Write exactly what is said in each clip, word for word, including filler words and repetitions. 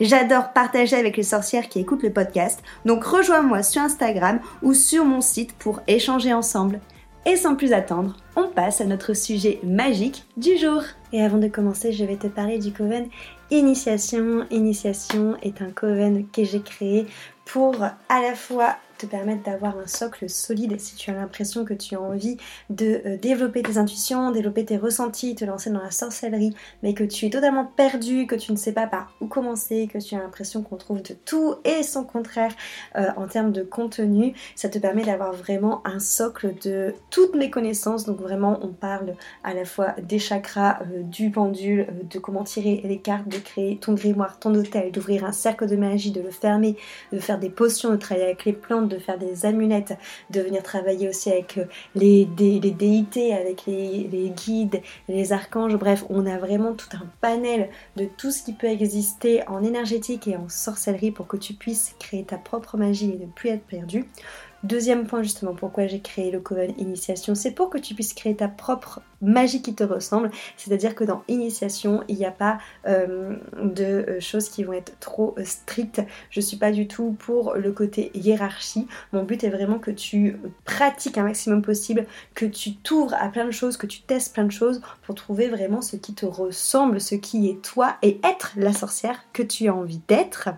J'adore partager avec les sorcières qui écoutent le podcast, donc rejoins-moi sur Instagram ou sur mon site pour échanger ensemble. Et sans plus attendre, on passe à notre sujet magique du jour. Et avant de commencer, je vais te parler du Coven Initiation. Initiation est un Coven que j'ai créé pour à la fois te permettre d'avoir un socle solide si tu as l'impression que tu as envie de développer tes intuitions, développer tes ressentis, te lancer dans la sorcellerie, mais que tu es totalement perdu, que tu ne sais pas par où commencer, que tu as l'impression qu'on trouve de tout et son contraire euh, en termes de contenu. Ça te permet d'avoir vraiment un socle de toutes mes connaissances, donc vraiment on parle à la fois des chakras, euh, du pendule, euh, de comment tirer les cartes, de créer ton grimoire, ton hôtel, d'ouvrir un cercle de magie, de le fermer, de faire des potions, de travailler avec les plantes, de faire des amulettes, de venir travailler aussi avec les, dé, les déités, avec les, les guides, les archanges, bref, on a vraiment tout un panel de tout ce qui peut exister en énergétique et en sorcellerie pour que tu puisses créer ta propre magie et ne plus être perdu. Deuxième point justement, pourquoi j'ai créé le Coven Initiation, c'est pour que tu puisses créer ta propre magie qui te ressemble, c'est-à-dire que dans Initiation, il n'y a pas euh, de choses qui vont être trop strictes. Je ne suis pas du tout pour le côté hiérarchie, mon but est vraiment que tu pratiques un maximum possible, que tu t'ouvres à plein de choses, que tu testes plein de choses pour trouver vraiment ce qui te ressemble, ce qui est toi et être la sorcière que tu as envie d'être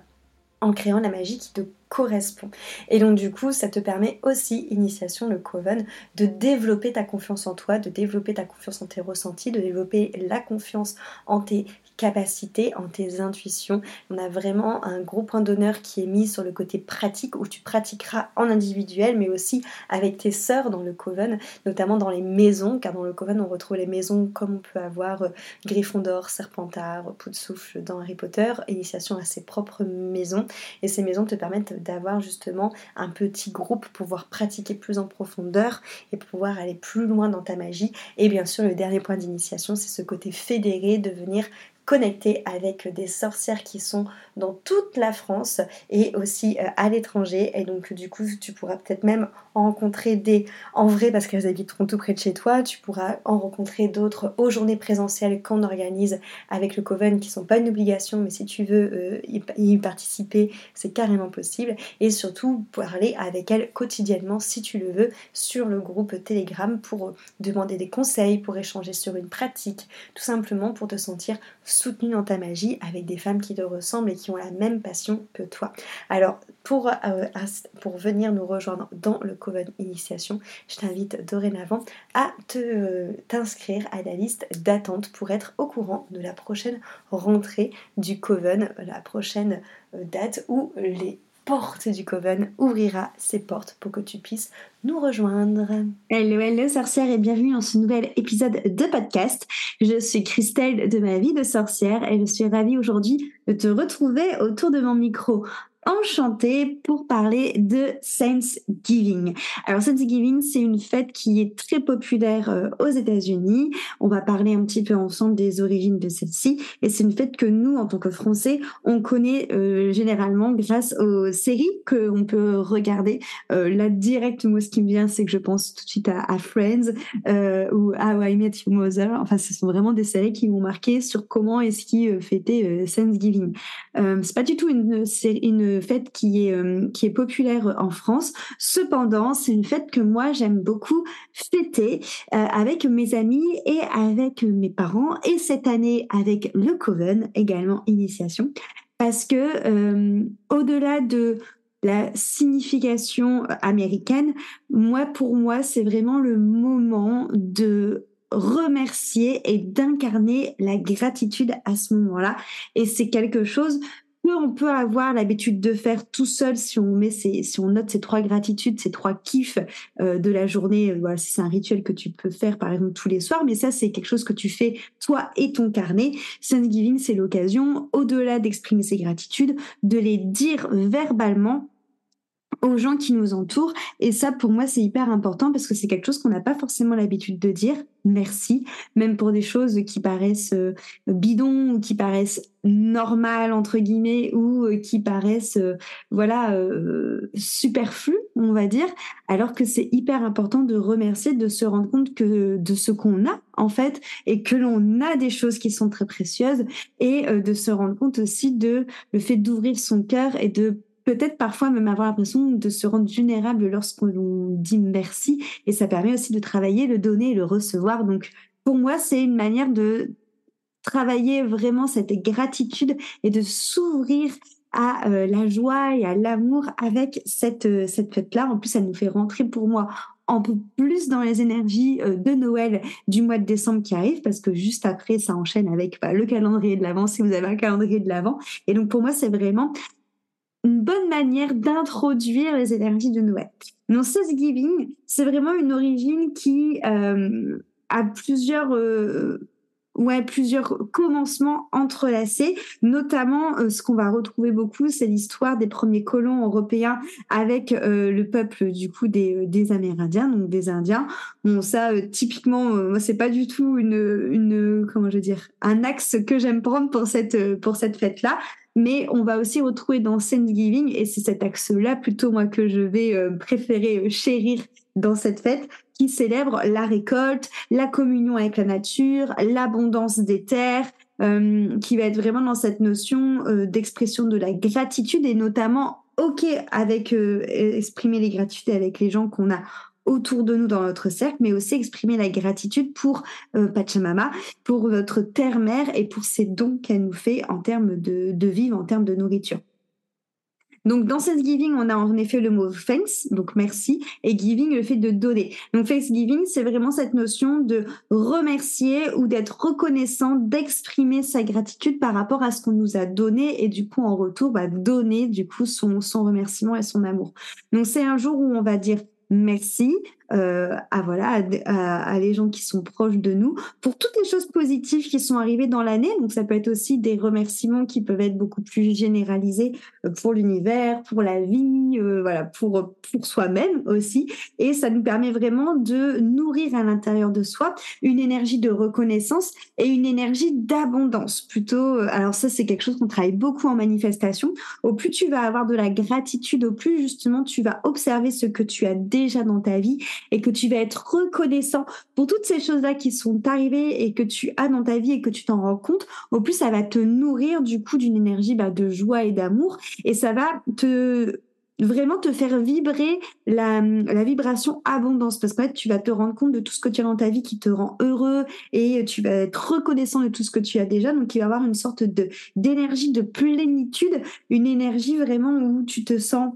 en créant la magie qui te correspond. Et donc du coup, ça te permet aussi, Initiation, le Coven, de développer ta confiance en toi, de développer ta confiance en tes ressentis, de développer la confiance en tes capacités, en tes intuitions. On a vraiment un gros point d'honneur qui est mis sur le côté pratique, où tu pratiqueras en individuel, mais aussi avec tes sœurs dans le Coven, notamment dans les maisons, car dans le Coven, on retrouve les maisons comme on peut avoir euh, Gryffondor, Serpentard, Poufsouffle dans Harry Potter, Initiation à ses propres maisons, et ces maisons te permettent d'avoir justement un petit groupe pour pouvoir pratiquer plus en profondeur et pouvoir aller plus loin dans ta magie. Et bien sûr, le dernier point d'Initiation, c'est ce côté fédéré, de venir connecter avec des sorcières qui sont dans toute la France et aussi à l'étranger. Et donc du coup, tu pourras peut-être même en rencontrer des en vrai parce qu'elles habiteront tout près de chez toi. Tu pourras en rencontrer d'autres aux journées présentielles qu'on organise avec le Coven, qui sont pas une obligation, mais si tu veux euh, y participer, c'est carrément possible. Et surtout, parler avec elles quotidiennement, si tu le veux, sur le groupe Telegram pour demander des conseils, pour échanger sur une pratique, tout simplement pour te sentir soutenue dans ta magie avec des femmes qui te ressemblent et qui ont la même passion que toi. Alors pour, euh, pour venir nous rejoindre dans le Coven Initiation, je t'invite dorénavant à te, euh, t'inscrire à la liste d'attente pour être au courant de la prochaine rentrée du Coven, la prochaine date où les porte du Coven ouvrira ses portes pour que tu puisses nous rejoindre. Hello, hello sorcière et bienvenue dans ce nouvel épisode de podcast. Je suis Christel de ma vie de sorcière et je suis ravie aujourd'hui de te retrouver autour de mon micro. Enchantée pour parler de Thanksgiving. Alors Thanksgiving, c'est une fête qui est très populaire euh, aux États-Unis. On va parler un petit peu ensemble des origines de celle-ci. Et c'est une fête que nous, en tant que Français, on connaît euh, généralement grâce aux séries qu'on peut regarder. Euh, là, direct, moi, ce qui me vient, c'est que je pense tout de suite à, à Friends euh, ou à I Met Your Mother. Enfin, ce sont vraiment des séries qui m'ont marqué sur comment est-ce qu'ils euh, fêtaient euh, Thanksgiving. Euh, c'est pas du tout une série, une fête qui est, euh, qui est populaire en France. Cependant, c'est une fête que moi, j'aime beaucoup fêter euh, avec mes amis et avec mes parents et cette année avec le Coven, également Initiation. Parce que euh, au-delà de la signification américaine, moi, pour moi, c'est vraiment le moment de remercier et d'incarner la gratitude à ce moment-là. Et c'est quelque chose que on peut avoir l'habitude de faire tout seul si on met ces, si on note ces trois gratitudes, ces trois kiffs euh, de la journée. Voilà, c'est un rituel que tu peux faire par exemple tous les soirs, mais ça c'est quelque chose que tu fais toi et ton carnet. Thanksgiving, c'est l'occasion, au-delà d'exprimer ses gratitudes, de les dire verbalement aux gens qui nous entourent. Et ça, pour moi, c'est hyper important parce que c'est quelque chose qu'on n'a pas forcément l'habitude de dire. Merci, même pour des choses qui paraissent euh, bidons ou qui paraissent normales, entre guillemets, ou euh, qui paraissent euh, voilà, euh, superflues, on va dire, alors que c'est hyper important de remercier, de se rendre compte que, de ce qu'on a, en fait, et que l'on a des choses qui sont très précieuses, et euh, de se rendre compte aussi de le fait d'ouvrir son cœur et de peut-être parfois même avoir l'impression de se rendre vulnérable lorsqu'on dit merci, et ça permet aussi de travailler le donner et le recevoir. Donc pour moi, c'est une manière de travailler vraiment cette gratitude et de s'ouvrir à euh, la joie et à l'amour avec cette, euh, cette fête-là. En plus, ça nous fait rentrer, pour moi, un peu plus dans les énergies euh, de Noël du mois de décembre qui arrive, parce que juste après, ça enchaîne avec bah, le calendrier de l'Avent, si vous avez un calendrier de l'Avent. Et donc pour moi, c'est vraiment une bonne manière d'introduire les énergies de Noël. Non, Thanksgiving, c'est vraiment une origine qui euh, a plusieurs, euh, ouais, plusieurs commencements entrelacés, notamment euh, ce qu'on va retrouver beaucoup, c'est l'histoire des premiers colons européens avec euh, le peuple du coup des, euh, des Amérindiens, donc des Indiens. Bon, ça, euh, typiquement, euh, c'est pas du tout une, une, comment je veux dire, un axe que j'aime prendre pour cette, euh, pour cette fête-là. Mais on va aussi retrouver dans Thanksgiving, et c'est cet axe-là plutôt moi que je vais euh, préférer euh, chérir dans cette fête, qui célèbre la récolte, la communion avec la nature, l'abondance des terres, euh, qui va être vraiment dans cette notion euh, d'expression de la gratitude, et notamment, ok, avec euh, exprimer les gratitudes avec les gens qu'on a autour de nous dans notre cercle, mais aussi exprimer la gratitude pour euh, Pachamama, pour notre terre-mère et pour ses dons qu'elle nous fait en termes de, de vivre, en termes de nourriture. Donc dans Thanksgiving, on a en effet le mot thanks, donc merci, et giving, le fait de donner. Donc Thanksgiving, c'est vraiment cette notion de remercier ou d'être reconnaissant, d'exprimer sa gratitude par rapport à ce qu'on nous a donné, et du coup en retour, bah, donner du coup son, son remerciement et son amour. Donc c'est un jour où on va dire merci euh, à, voilà, à, à, à les gens qui sont proches de nous pour toutes les choses positives qui sont arrivées dans l'année. Donc ça peut être aussi des remerciements qui peuvent être beaucoup plus généralisés pour l'univers, pour la vie, euh, voilà, pour, pour soi-même aussi. Et ça nous permet vraiment de nourrir à l'intérieur de soi une énergie de reconnaissance et une énergie d'abondance plutôt. Alors ça, c'est quelque chose qu'on travaille beaucoup en manifestation. Au plus tu vas avoir de la gratitude, au plus justement tu vas observer ce que tu as déjà dans ta vie et que tu vas être reconnaissant pour toutes ces choses-là qui sont arrivées et que tu as dans ta vie et que tu t'en rends compte, au plus ça va te nourrir du coup d'une énergie bah, de joie et d'amour, et ça va te vraiment te faire vibrer la, la vibration abondance, parce qu'en fait tu vas te rendre compte de tout ce que tu as dans ta vie qui te rend heureux et tu vas être reconnaissant de tout ce que tu as déjà. Donc il va y avoir une sorte de, d'énergie de plénitude, une énergie vraiment où tu te sens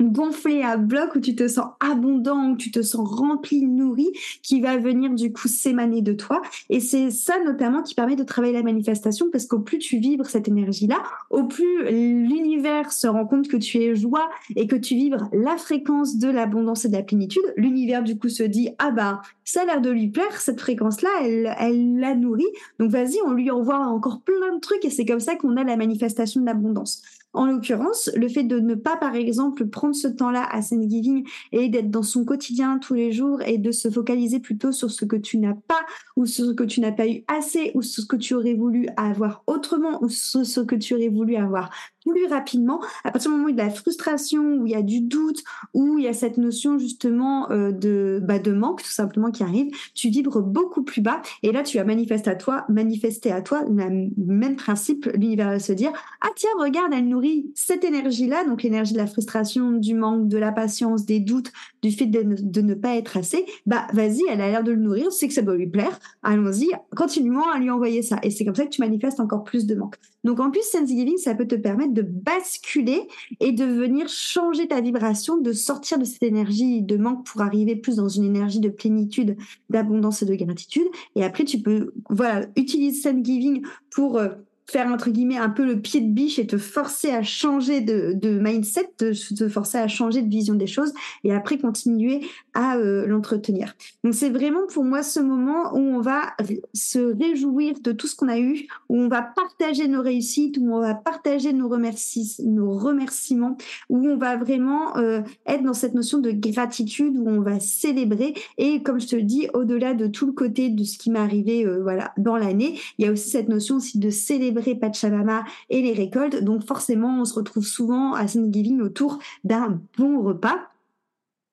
gonflé à bloc, où tu te sens abondant, où tu te sens rempli, nourri, qui va venir du coup s'émaner de toi. Et c'est ça notamment qui permet de travailler la manifestation, parce qu'au plus tu vibres cette énergie-là, au plus l'univers se rend compte que tu es joie et que tu vibres la fréquence de l'abondance et de la plénitude. L'univers du coup se dit « Ah ben, ça a l'air de lui plaire, cette fréquence-là, elle, elle la nourrit. Donc vas-y, on lui envoie encore plein de trucs. » Et c'est comme ça qu'on a la manifestation de l'abondance. En l'occurrence, le fait de ne pas, par exemple, prendre ce temps-là à Thanksgiving et d'être dans son quotidien tous les jours et de se focaliser plutôt sur ce que tu n'as pas ou sur ce que tu n'as pas eu assez ou sur ce que tu aurais voulu avoir autrement ou sur ce que tu aurais voulu avoir plus rapidement, à partir du moment où il y a de la frustration, où il y a du doute, où il y a cette notion justement euh, de, bah, de manque tout simplement qui arrive, tu vibres beaucoup plus bas et là tu vas manifester à toi, manifester à toi le même principe. L'univers va se dire « Ah tiens, regarde, elle nourrit cette énergie-là, donc l'énergie de la frustration, du manque, de la patience, des doutes, du fait de ne, de ne pas être assez, bah vas-y, elle a l'air de le nourrir, c'est que ça doit lui plaire, allons-y, continuons à lui envoyer ça. » Et c'est comme ça que tu manifestes encore plus de manque. Donc en plus, Thanksgiving, ça peut te permettre de basculer et de venir changer ta vibration, de sortir de cette énergie de manque pour arriver plus dans une énergie de plénitude, d'abondance et de gratitude. Et après, tu peux, voilà, utiliser Thanksgiving pour euh, faire, entre guillemets, un peu le pied de biche et te forcer à changer de, de mindset, te, te forcer à changer de vision des choses et après continuer à euh, l'entretenir. Donc, c'est vraiment pour moi ce moment où on va se réjouir de tout ce qu'on a eu, où on va partager nos réussites, où on va partager nos, remercie, nos remerciements, où on va vraiment euh, être dans cette notion de gratitude, où on va célébrer. Et comme je te le dis, au-delà de tout le côté de ce qui m'est arrivé euh, voilà, dans l'année, il y a aussi cette notion aussi de célébrer Pachamama et les récoltes. Donc forcément, on se retrouve souvent à Thanksgiving autour d'un bon repas,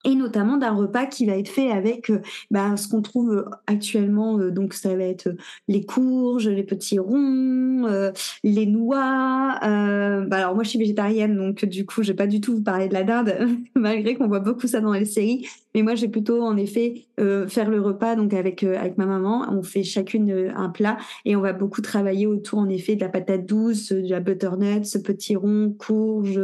et notamment d'un repas qui va être fait avec euh, bah, ce qu'on trouve actuellement. Euh, donc ça va être les courges, les petits ronds, euh, les noix. Euh, bah, alors moi, je suis végétarienne, donc du coup, je vais pas du tout vous parler de la dinde, malgré qu'on voit beaucoup ça dans les séries. Mais moi, j'ai plutôt, en effet, euh, faire le repas donc avec, euh, avec ma maman. On fait chacune euh, un plat et on va beaucoup travailler autour, en effet, de la patate douce, de la butternut, ce petit rond, courge,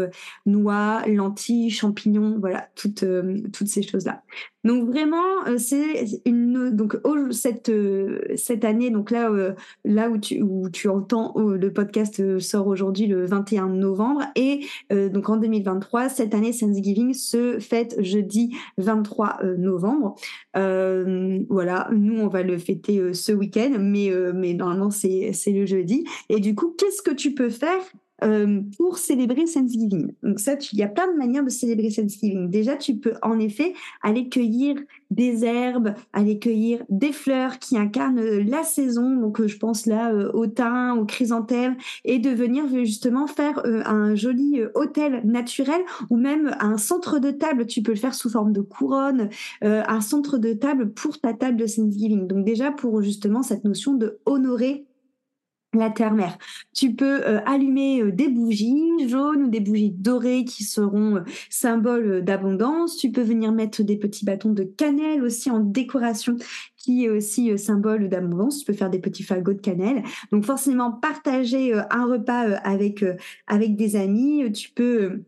noix, lentilles, champignons, voilà, toutes, euh, toutes ces choses-là. Donc vraiment, euh, c'est une donc oh, cette euh, cette année, donc là euh, là où tu où tu entends oh, le podcast euh, sort aujourd'hui le vingt et un novembre, et euh, donc en deux mille vingt-trois, cette année Thanksgiving se fête jeudi vingt-trois novembre. Euh, voilà, nous on va le fêter euh, ce week-end, mais euh, mais normalement c'est c'est le jeudi. Et du coup, qu'est-ce que tu peux faire Euh, pour célébrer Thanksgiving? Donc ça, il y a plein de manières de célébrer Thanksgiving. Déjà, tu peux en effet aller cueillir des herbes, aller cueillir des fleurs qui incarnent la saison, donc euh, je pense là euh, au thym, aux chrysanthèmes, et de venir justement faire euh, un joli euh, hôtel naturel, ou même un centre de table. Tu peux le faire sous forme de couronne, euh, un centre de table pour ta table de Thanksgiving. Donc déjà, pour justement cette notion de honorer la terre-mère. Tu peux euh, allumer euh, des bougies jaunes ou des bougies dorées qui seront euh, symboles euh, d'abondance. Tu peux venir mettre des petits bâtons de cannelle aussi en décoration, qui est aussi euh, symbole d'abondance. Tu peux faire des petits fagots de cannelle. Donc forcément, partager euh, un repas euh, avec, euh, avec des amis. Tu peux... Euh,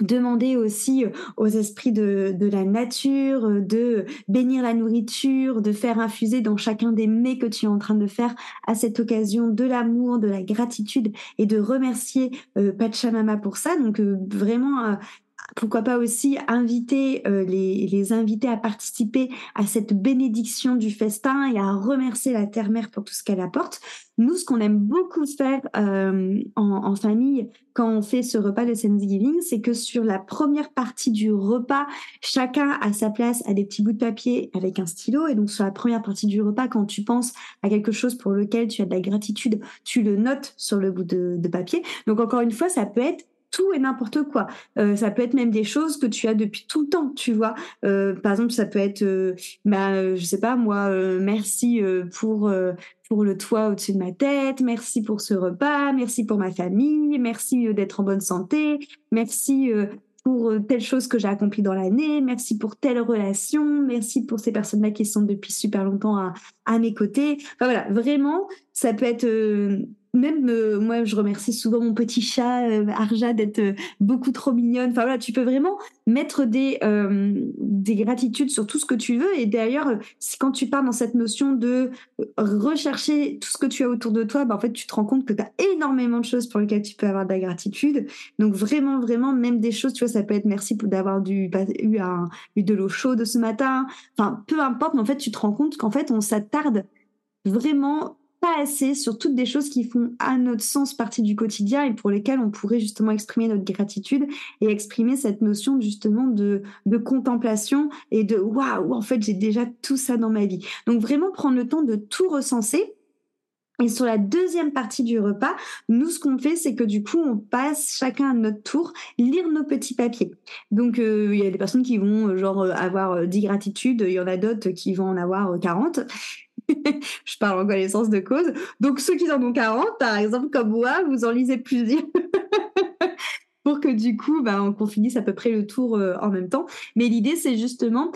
Demander aussi aux esprits de, de la nature, de bénir la nourriture, de faire infuser dans chacun des mets que tu es en train de faire à cette occasion de l'amour, de la gratitude, et de remercier euh, Pachamama pour ça. Donc euh, vraiment... Euh, Pourquoi pas aussi inviter euh, les, les invités à participer à cette bénédiction du festin et à remercier la terre-mère pour tout ce qu'elle apporte. Nous, ce qu'on aime beaucoup faire euh, en, en famille quand on fait ce repas de Thanksgiving, c'est que sur la première partie du repas, chacun à sa place a des petits bouts de papier avec un stylo. Et donc sur la première partie du repas, quand tu penses à quelque chose pour lequel tu as de la gratitude, tu le notes sur le bout de, de papier. Donc encore une fois, ça peut être tout et n'importe quoi. Euh, ça peut être même des choses que tu as depuis tout le temps, tu vois. Euh, par exemple, ça peut être, euh, bah, je sais pas moi, euh, merci euh, pour... Euh, pour le toit au-dessus de ma tête, merci pour ce repas, merci pour ma famille, merci euh, d'être en bonne santé, merci... Euh, pour telle chose que j'ai accomplie dans l'année, merci pour telle relation, merci pour ces personnes-là qui sont depuis super longtemps à, à mes côtés. Enfin voilà, vraiment, ça peut être... Euh, même, euh, moi, je remercie souvent mon petit chat, euh, Arja, d'être euh, beaucoup trop mignonne. Enfin voilà, tu peux vraiment mettre des, euh, des gratitudes sur tout ce que tu veux. Et d'ailleurs, quand tu pars dans cette notion de rechercher tout ce que tu as autour de toi, bah, en fait, tu te rends compte que tu as énormément de choses pour lesquelles tu peux avoir de la gratitude. Donc vraiment, vraiment, même des choses, tu vois, ça peut être merci pour d'avoir dû, eu, un, eu de l'eau chaude ce matin, enfin peu importe, mais en fait tu te rends compte qu'en fait on s'attarde vraiment pas assez sur toutes des choses qui font à notre sens partie du quotidien et pour lesquelles on pourrait justement exprimer notre gratitude et exprimer cette notion justement de, de contemplation et de waouh, en fait j'ai déjà tout ça dans ma vie. Donc vraiment prendre le temps de tout recenser. Et sur la deuxième partie du repas, nous, ce qu'on fait, c'est que du coup, on passe chacun à notre tour lire nos petits papiers. Donc, il euh, y a des personnes qui vont euh, genre avoir euh, dix gratitudes, il y en a d'autres qui vont en avoir euh, quarante. Je parle en connaissance de cause. Donc, ceux qui en ont quarante, par exemple, comme moi, vous en lisez plusieurs. Pour que du coup, bah, on finisse à peu près le tour euh, en même temps. Mais l'idée, c'est justement...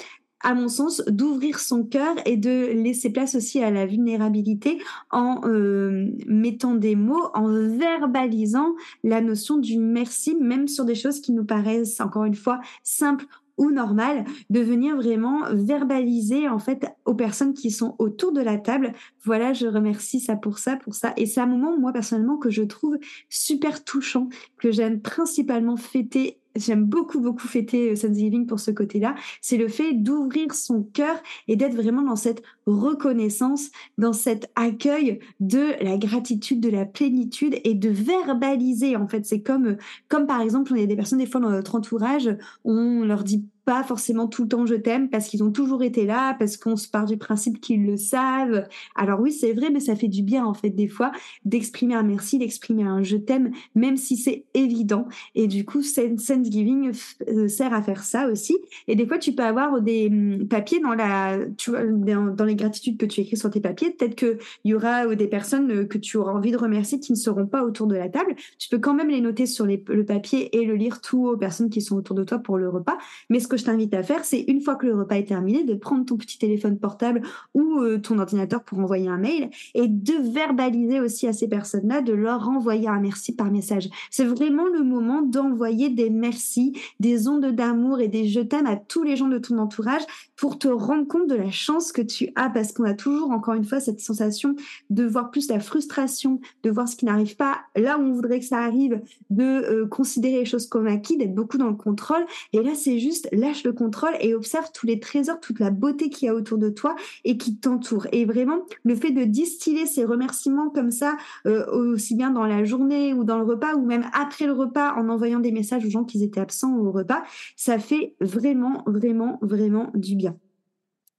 à mon sens, d'ouvrir son cœur et de laisser place aussi à la vulnérabilité en euh, mettant des mots, en verbalisant la notion du merci, même sur des choses qui nous paraissent, encore une fois, simples ou normales, de venir vraiment verbaliser en fait aux personnes qui sont autour de la table. Voilà, je remercie ça pour ça, pour ça. Et c'est un moment, moi, personnellement, que je trouve super touchant, que j'aime principalement fêter. J'aime beaucoup, beaucoup fêter Thanksgiving pour ce côté-là. C'est le fait d'ouvrir son cœur et d'être vraiment dans cette reconnaissance, dans cet accueil de la gratitude, de la plénitude et de verbaliser. En fait, c'est comme, comme par exemple, on a des personnes, des fois, dans notre entourage, on leur dit pas forcément tout le temps je t'aime parce qu'ils ont toujours été là, parce qu'on se part du principe qu'ils le savent. Alors oui, c'est vrai, mais ça fait du bien en fait des fois d'exprimer un merci, d'exprimer un je t'aime, même si c'est évident. Et du coup, Thanksgiving f- sert à faire ça aussi. Et des fois, tu peux avoir des mm, papiers dans la, tu vois, dans, dans les gratitudes que tu écris sur tes papiers. Peut-être que il y aura des personnes que tu auras envie de remercier qui ne seront pas autour de la table. Tu peux quand même les noter sur les, le papier et le lire tout aux personnes qui sont autour de toi pour le repas. Mais ce que je t'invite à faire, c'est une fois que le repas est terminé, de prendre ton petit téléphone portable ou euh, ton ordinateur pour envoyer un mail et de verbaliser aussi à ces personnes-là, de leur envoyer un merci par message. C'est vraiment le moment d'envoyer des merci, des ondes d'amour et des je t'aime à tous les gens de ton entourage pour te rendre compte de la chance que tu as, parce qu'on a toujours, encore une fois, cette sensation de voir plus la frustration, de voir ce qui n'arrive pas là où on voudrait que ça arrive, de euh, considérer les choses comme acquis, d'être beaucoup dans le contrôle. Et là, c'est juste là, lâche le contrôle et observe tous les trésors, toute la beauté qu'il y a autour de toi et qui t'entoure. Et vraiment, le fait de distiller ces remerciements comme ça, euh, aussi bien dans la journée ou dans le repas, ou même après le repas, en envoyant des messages aux gens qui étaient absents au repas, ça fait vraiment, vraiment, vraiment du bien.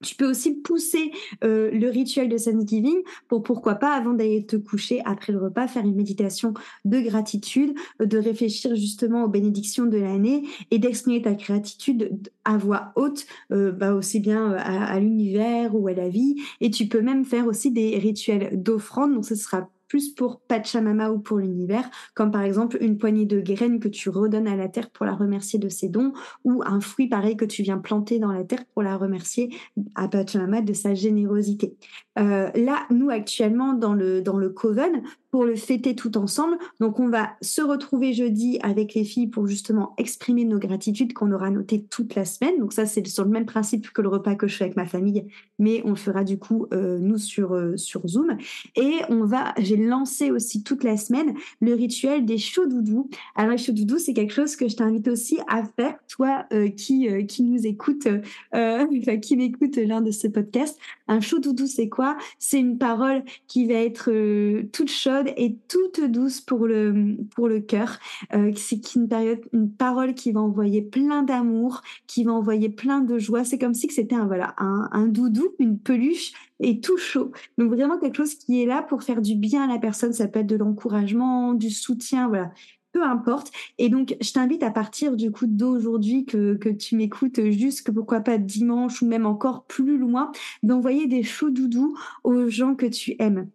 Tu peux aussi pousser euh, le rituel de Thanksgiving pour, pourquoi pas, avant d'aller te coucher, après le repas, faire une méditation de gratitude, de réfléchir justement aux bénédictions de l'année et d'exprimer ta gratitude à voix haute, euh, bah aussi bien à, à l'univers ou à la vie. Et tu peux même faire aussi des rituels d'offrande, donc ce sera plus pour Pachamama ou pour l'univers, comme par exemple une poignée de graines que tu redonnes à la terre pour la remercier de ses dons, ou un fruit pareil que tu viens planter dans la terre pour la remercier à Pachamama de sa générosité. Euh, là, nous actuellement dans le, dans le Coven, pour le fêter tout ensemble, donc on va se retrouver jeudi avec les filles pour justement exprimer nos gratitudes qu'on aura notées toute la semaine. Donc ça, c'est sur le même principe que le repas que je fais avec ma famille, mais on le fera du coup euh, nous sur, euh, sur Zoom. Et on va, j'ai lancé aussi toute la semaine le rituel des chauds doudous. Alors les chauds doudous, c'est quelque chose que je t'invite aussi à faire, toi euh, qui, euh, qui nous écoute, euh, enfin, qui m'écoute l'un de ce podcast. Un chaud doudou, c'est quoi ? C'est une parole qui va être euh, toute chaude et toute douce pour le, pour le cœur. Euh, c'est une, période, une parole qui va envoyer plein d'amour, qui va envoyer plein de joie. C'est comme si c'était un, voilà, un, un doudou, une peluche et tout chaud. Donc vraiment quelque chose qui est là pour faire du bien à la personne. Ça peut être de l'encouragement, du soutien, voilà. Peu importe. Et donc, je t'invite à partir du coup d'aujourd'hui, que, que tu m'écoutes jusque, pourquoi pas dimanche ou même encore plus loin, d'envoyer des chauds doudous aux gens que tu aimes.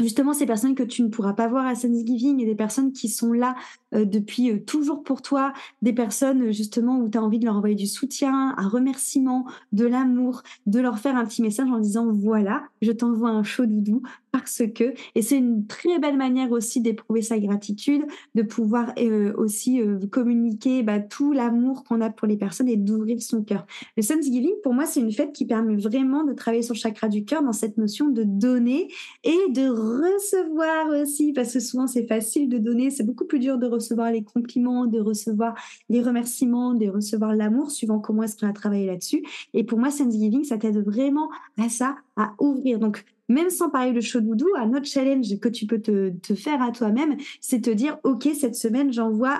Justement, ces personnes que tu ne pourras pas voir à Thanksgiving et des personnes qui sont là euh, depuis euh, toujours pour toi, des personnes euh, justement où tu as envie de leur envoyer du soutien, un remerciement, de l'amour, de leur faire un petit message en disant « Voilà, je t'envoie un chaud doudou parce que… » Et c'est une très belle manière aussi d'éprouver sa gratitude, de pouvoir euh, aussi euh, communiquer bah, tout l'amour qu'on a pour les personnes et d'ouvrir son cœur. Le Thanksgiving, pour moi, c'est une fête qui permet vraiment de travailler sur le chakra du cœur dans cette notion de donner et de recevoir aussi, parce que souvent c'est facile de donner, c'est beaucoup plus dur de recevoir les compliments, de recevoir les remerciements, de recevoir l'amour, suivant comment est-ce qu'on a travaillé là-dessus. Et pour moi, Thanksgiving, ça t'aide vraiment à ça, à ouvrir. Donc, même sans parler de chaud doudou, un autre challenge que tu peux te, te faire à toi-même, c'est te dire, ok, cette semaine, j'envoie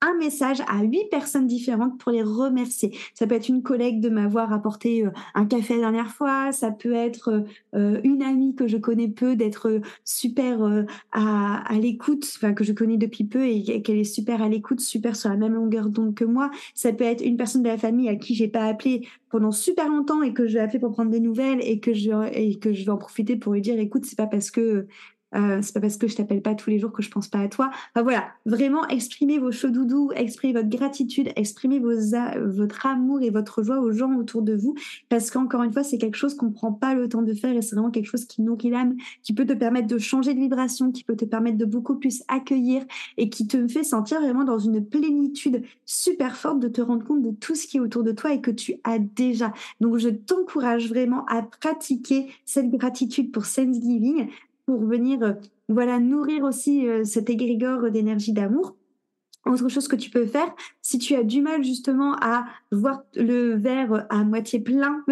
un message à huit personnes différentes pour les remercier. Ça peut être une collègue de m'avoir apporté un café la dernière fois, ça peut être une amie que je connais peu, d'être super à, à l'écoute, enfin que je connais depuis peu et qu'elle est super à l'écoute, super sur la même longueur d'onde que moi. Ça peut être une personne de la famille à qui j'ai pas appelé pendant super longtemps et que je vais appeler pour prendre des nouvelles et que je, et que je vais en profiter pour lui dire, écoute, c'est pas parce que Euh, c'est pas parce que je t'appelle pas tous les jours que je pense pas à toi. Enfin voilà, vraiment exprimez vos chaudoudous, exprimez votre gratitude, exprimez vos a- votre amour et votre joie aux gens autour de vous, parce qu'encore une fois c'est quelque chose qu'on prend pas le temps de faire et c'est vraiment quelque chose qui nourrit l'âme, qui peut te permettre de changer de vibration, qui peut te permettre de beaucoup plus accueillir et qui te fait sentir vraiment dans une plénitude super forte de te rendre compte de tout ce qui est autour de toi et que tu as déjà. Donc je t'encourage vraiment à pratiquer cette gratitude pour Thanksgiving, pour venir euh, voilà, nourrir aussi euh, cet égrégore d'énergie d'amour. Autre chose que tu peux faire, si tu as du mal justement à voir le verre à moitié plein,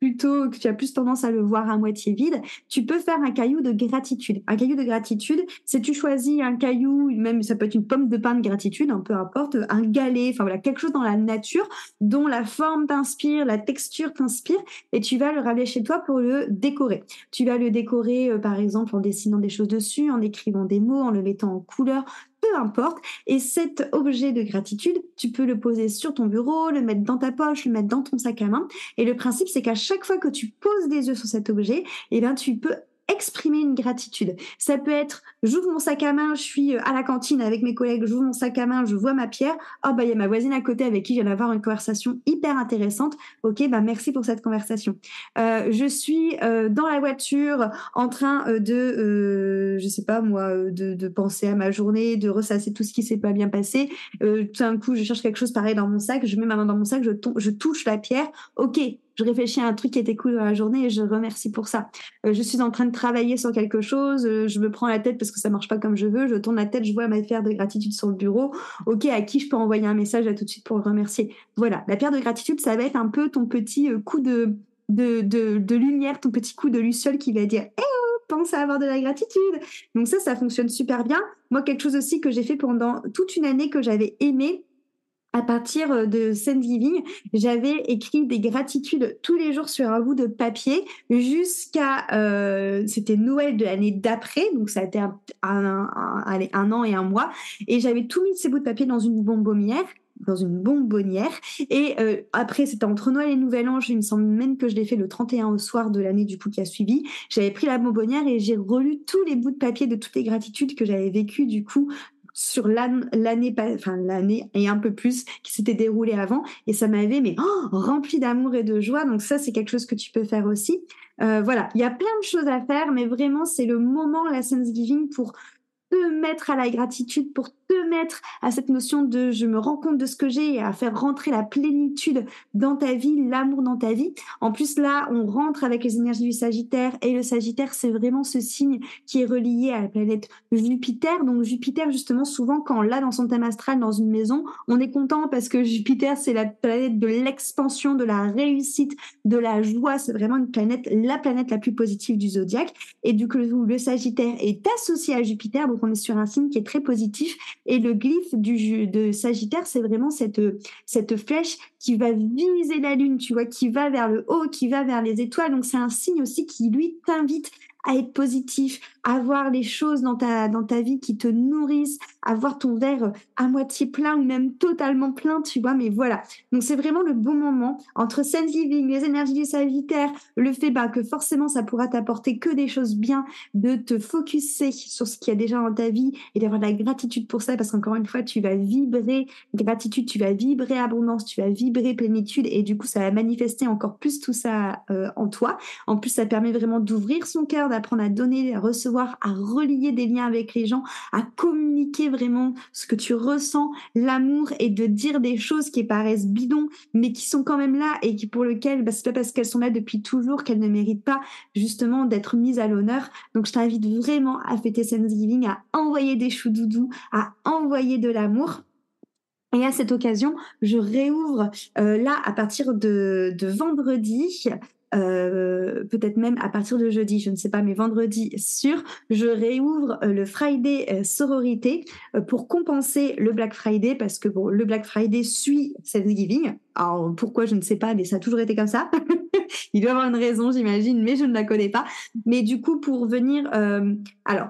plutôt que tu as plus tendance à le voir à moitié vide, tu peux faire un caillou de gratitude. Un caillou de gratitude, c'est tu choisis un caillou, même ça peut être une pomme de pin de gratitude, hein, peu importe, un galet, enfin voilà, quelque chose dans la nature dont la forme t'inspire, la texture t'inspire, et tu vas le ramener chez toi pour le décorer. Tu vas le décorer, euh, par exemple, en dessinant des choses dessus, en écrivant des mots, en le mettant en couleur, peu importe. Et cet objet de gratitude, tu peux le poser sur ton bureau, le mettre dans ta poche, le mettre dans ton sac à main. Et le principe, c'est qu'à chaque fois que tu poses des yeux sur cet objet, eh bien, tu peux exprimer une gratitude. Ça peut être, j'ouvre mon sac à main, je suis à la cantine avec mes collègues, j'ouvre mon sac à main, je vois ma pierre, oh bah il y a ma voisine à côté avec qui je viens d'avoir une conversation hyper intéressante, ok bah merci pour cette conversation. Euh, je suis euh, dans la voiture en train euh, de, euh, je sais pas moi, de, de penser à ma journée, de ressasser tout ce qui s'est pas bien passé, euh, tout d'un coup je cherche quelque chose pareil dans mon sac, je mets ma main dans mon sac, je, to- je touche la pierre, ok. Je réfléchis à un truc qui était cool dans la journée et je remercie pour ça. Euh, je suis en train de travailler sur quelque chose, euh, je me prends la tête parce que ça marche pas comme je veux, je tourne la tête, je vois ma pierre de gratitude sur le bureau. Ok, à qui je peux envoyer un message là tout de suite pour le remercier. Voilà, la pierre de gratitude, ça va être un peu ton petit euh, coup de, de, de, de lumière, ton petit coup de luciole qui va dire hey, « Eh oh, pense à avoir de la gratitude !» Donc ça, ça fonctionne super bien. Moi, quelque chose aussi que j'ai fait pendant toute une année que j'avais aimé, à partir de Thanksgiving, j'avais écrit des gratitudes tous les jours sur un bout de papier jusqu'à, euh, c'était Noël de l'année d'après, donc ça a été un, un, un, allez, un an et un mois, et j'avais tout mis de ces bouts de papier dans une bonbonnière, dans une bonbonnière, et euh, après c'était entre Noël et Nouvel An, il me semble même que je l'ai fait le trente et un au soir de l'année du coup qui a suivi, j'avais pris la bonbonnière et j'ai relu tous les bouts de papier de toutes les gratitudes que j'avais vécues du coup sur l'an- l'année, enfin l'année et un peu plus qui s'était déroulée avant, et ça m'avait mais oh, rempli d'amour et de joie. Donc ça c'est quelque chose que tu peux faire aussi. Euh, voilà, il y a plein de choses à faire, mais vraiment c'est le moment la Thanksgiving pour te mettre à la gratitude, pour te mettre à cette notion de je me rends compte de ce que j'ai et à faire rentrer la plénitude dans ta vie, l'amour dans ta vie. En plus là, on rentre avec les énergies du Sagittaire et le Sagittaire c'est vraiment ce signe qui est relié à la planète Jupiter. Donc Jupiter justement souvent quand on l'a dans son thème astral dans une maison, on est content parce que Jupiter c'est la planète de l'expansion, de la réussite, de la joie, c'est vraiment une planète, la planète la plus positive du zodiaque, et du coup le Sagittaire est associé à Jupiter, donc on est sur un signe qui est très positif. Et le glyphe du, de Sagittaire, c'est vraiment cette, cette flèche qui va viser la lune, tu vois, qui va vers le haut, qui va vers les étoiles. Donc, c'est un signe aussi qui, lui, t'invite à être positif, à voir les choses dans ta, dans ta vie qui te nourrissent, à voir ton verre à moitié plein ou même totalement plein, tu vois, mais voilà. Donc, c'est vraiment le bon moment entre Thanksgiving, les énergies du Sagittaire, le fait bah, que forcément, ça pourra t'apporter que des choses bien, de te focuser sur ce qu'il y a déjà dans ta vie et d'avoir de la gratitude pour ça, parce qu'encore une fois, tu vas vibrer gratitude, tu vas vibrer abondance, tu vas vibrer plénitude et du coup, ça va manifester encore plus tout ça euh, en toi. En plus, ça permet vraiment d'ouvrir son cœur, d'apprendre à donner, à recevoir, à relier des liens avec les gens, à communiquer vraiment ce que tu ressens, l'amour, et de dire des choses qui paraissent bidons, mais qui sont quand même là et qui pour lesquelles, bah, c'est pas parce qu'elles sont là depuis toujours qu'elles ne méritent pas justement d'être mises à l'honneur. Donc je t'invite vraiment à fêter Thanksgiving, à envoyer des choudoudous, à envoyer de l'amour. Et à cette occasion, je réouvre euh, là à partir de, de vendredi. Euh, peut-être même à partir de jeudi, je ne sais pas, mais vendredi sûr, je réouvre euh, le Friday euh, Sororité euh, pour compenser le Black Friday, parce que bon, le Black Friday suit Thanksgiving. Alors pourquoi, je ne sais pas, mais ça a toujours été comme ça. Il doit y avoir une raison, j'imagine, mais je ne la connais pas. Mais du coup, pour venir... Euh, alors,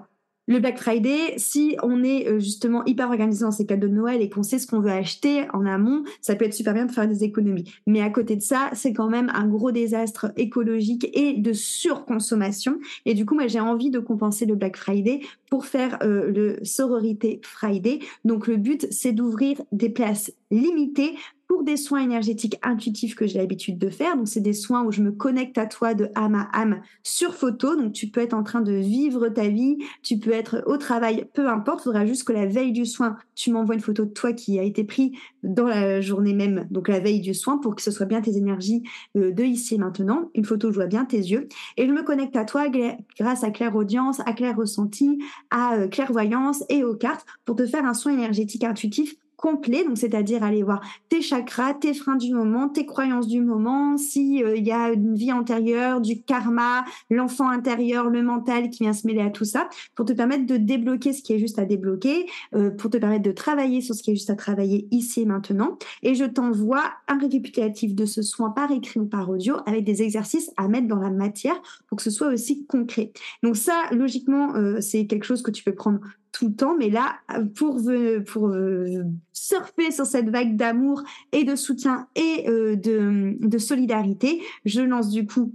Le Black Friday, si on est justement hyper organisé dans ses cadeaux de Noël et qu'on sait ce qu'on veut acheter en amont, ça peut être super bien de faire des économies. Mais à côté de ça, c'est quand même un gros désastre écologique et de surconsommation. Et du coup, moi, j'ai envie de compenser le Black Friday pour faire euh, le Sororité Friday. Donc, le but, c'est d'ouvrir des places limitées pour des soins énergétiques intuitifs que j'ai l'habitude de faire. Donc, c'est des soins où je me connecte à toi de âme à âme sur photo. Donc, tu peux être en train de vivre ta vie, tu peux être au travail, peu importe. Il faudra juste que la veille du soin, tu m'envoies une photo de toi qui a été prise dans la journée même, donc la veille du soin, pour que ce soit bien tes énergies euh, de ici et maintenant. Une photo où je vois bien tes yeux. Et je me connecte à toi gla- grâce à Claire Audience, à Claire Ressenti, à euh, Clairvoyance et aux cartes pour te faire un soin énergétique intuitif complet, donc c'est-à-dire aller voir tes chakras, tes freins du moment, tes croyances du moment, si euh, y a une vie antérieure, du karma, l'enfant intérieur, le mental qui vient se mêler à tout ça, pour te permettre de débloquer ce qui est juste à débloquer, euh, pour te permettre de travailler sur ce qui est juste à travailler ici et maintenant. Et je t'envoie un récapitulatif de ce soin par écrit ou par audio avec des exercices à mettre dans la matière pour que ce soit aussi concret. Donc ça, logiquement, euh, c'est quelque chose que tu peux prendre tout le temps, mais là, pour, pour euh, surfer sur cette vague d'amour et de soutien et euh, de, de solidarité, je lance du coup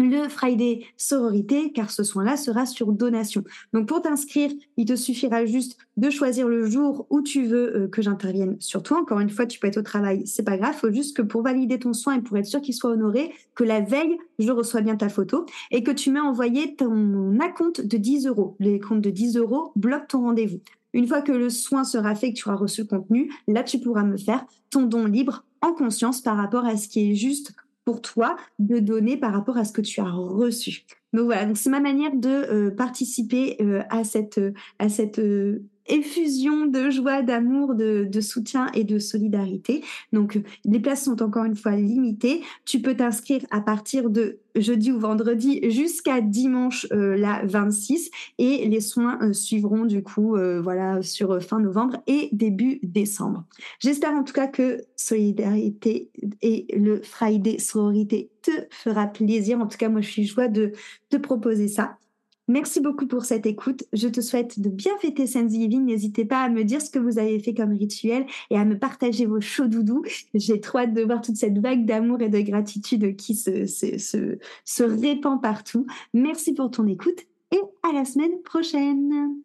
le Friday Sororité, car ce soin-là sera sur donation. Donc pour t'inscrire, il te suffira juste de choisir le jour où tu veux euh, que j'intervienne sur toi. Encore une fois, tu peux être au travail, c'est pas grave, faut juste que pour valider ton soin et pour être sûr qu'il soit honoré, que la veille, je reçois bien ta photo et que tu m'aies envoyé ton acompte de dix euros. Les comptes de dix euros bloquent ton rendez-vous. Une fois que le soin sera fait, que tu auras reçu le contenu, là, tu pourras me faire ton don libre en conscience par rapport à ce qui est juste pour toi de donner par rapport à ce que tu as reçu. Donc voilà, donc c'est ma manière de euh, participer euh, à cette, euh, à cette euh, effusion de joie, d'amour, de, de soutien et de solidarité. Donc euh, les places sont encore une fois limitées. Tu peux t'inscrire à partir de jeudi ou vendredi jusqu'à dimanche euh, la vingt-six et les soins euh, suivront du coup euh, voilà, sur euh, fin novembre et début décembre. J'espère en tout cas que Solidarité et le Friday Sororité te fera plaisir. En tout cas, moi je suis joie de te proposer ça. Merci beaucoup pour cette écoute. Je te souhaite de bien fêter Thanksgiving. N'hésitez pas à me dire ce que vous avez fait comme rituel et à me partager vos chauds doudous. J'ai trop hâte de voir toute cette vague d'amour et de gratitude qui se, se, se, se répand partout. Merci pour ton écoute et à la semaine prochaine.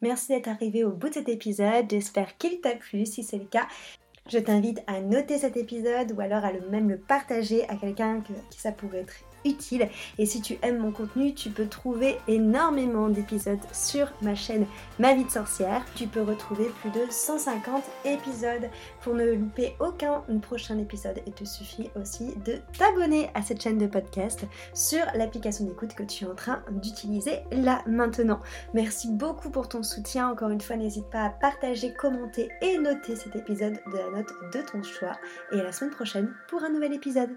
Merci d'être arrivé au bout de cet épisode. J'espère qu'il t'a plu. Si c'est le cas, je t'invite à noter cet épisode ou alors à le même le partager à quelqu'un que, qui ça pourrait être utile. Et si tu aimes mon contenu, tu peux trouver énormément d'épisodes sur ma chaîne Ma Vie de Sorcière. Tu peux retrouver plus de cent cinquante épisodes. Pour ne louper aucun prochain épisode, il te suffit aussi de t'abonner à cette chaîne de podcast sur l'application d'écoute que tu es en train d'utiliser là maintenant. Merci beaucoup pour ton soutien. Encore une fois, n'hésite pas à partager, commenter et noter cet épisode de la note de ton choix. Et à la semaine prochaine pour un nouvel épisode.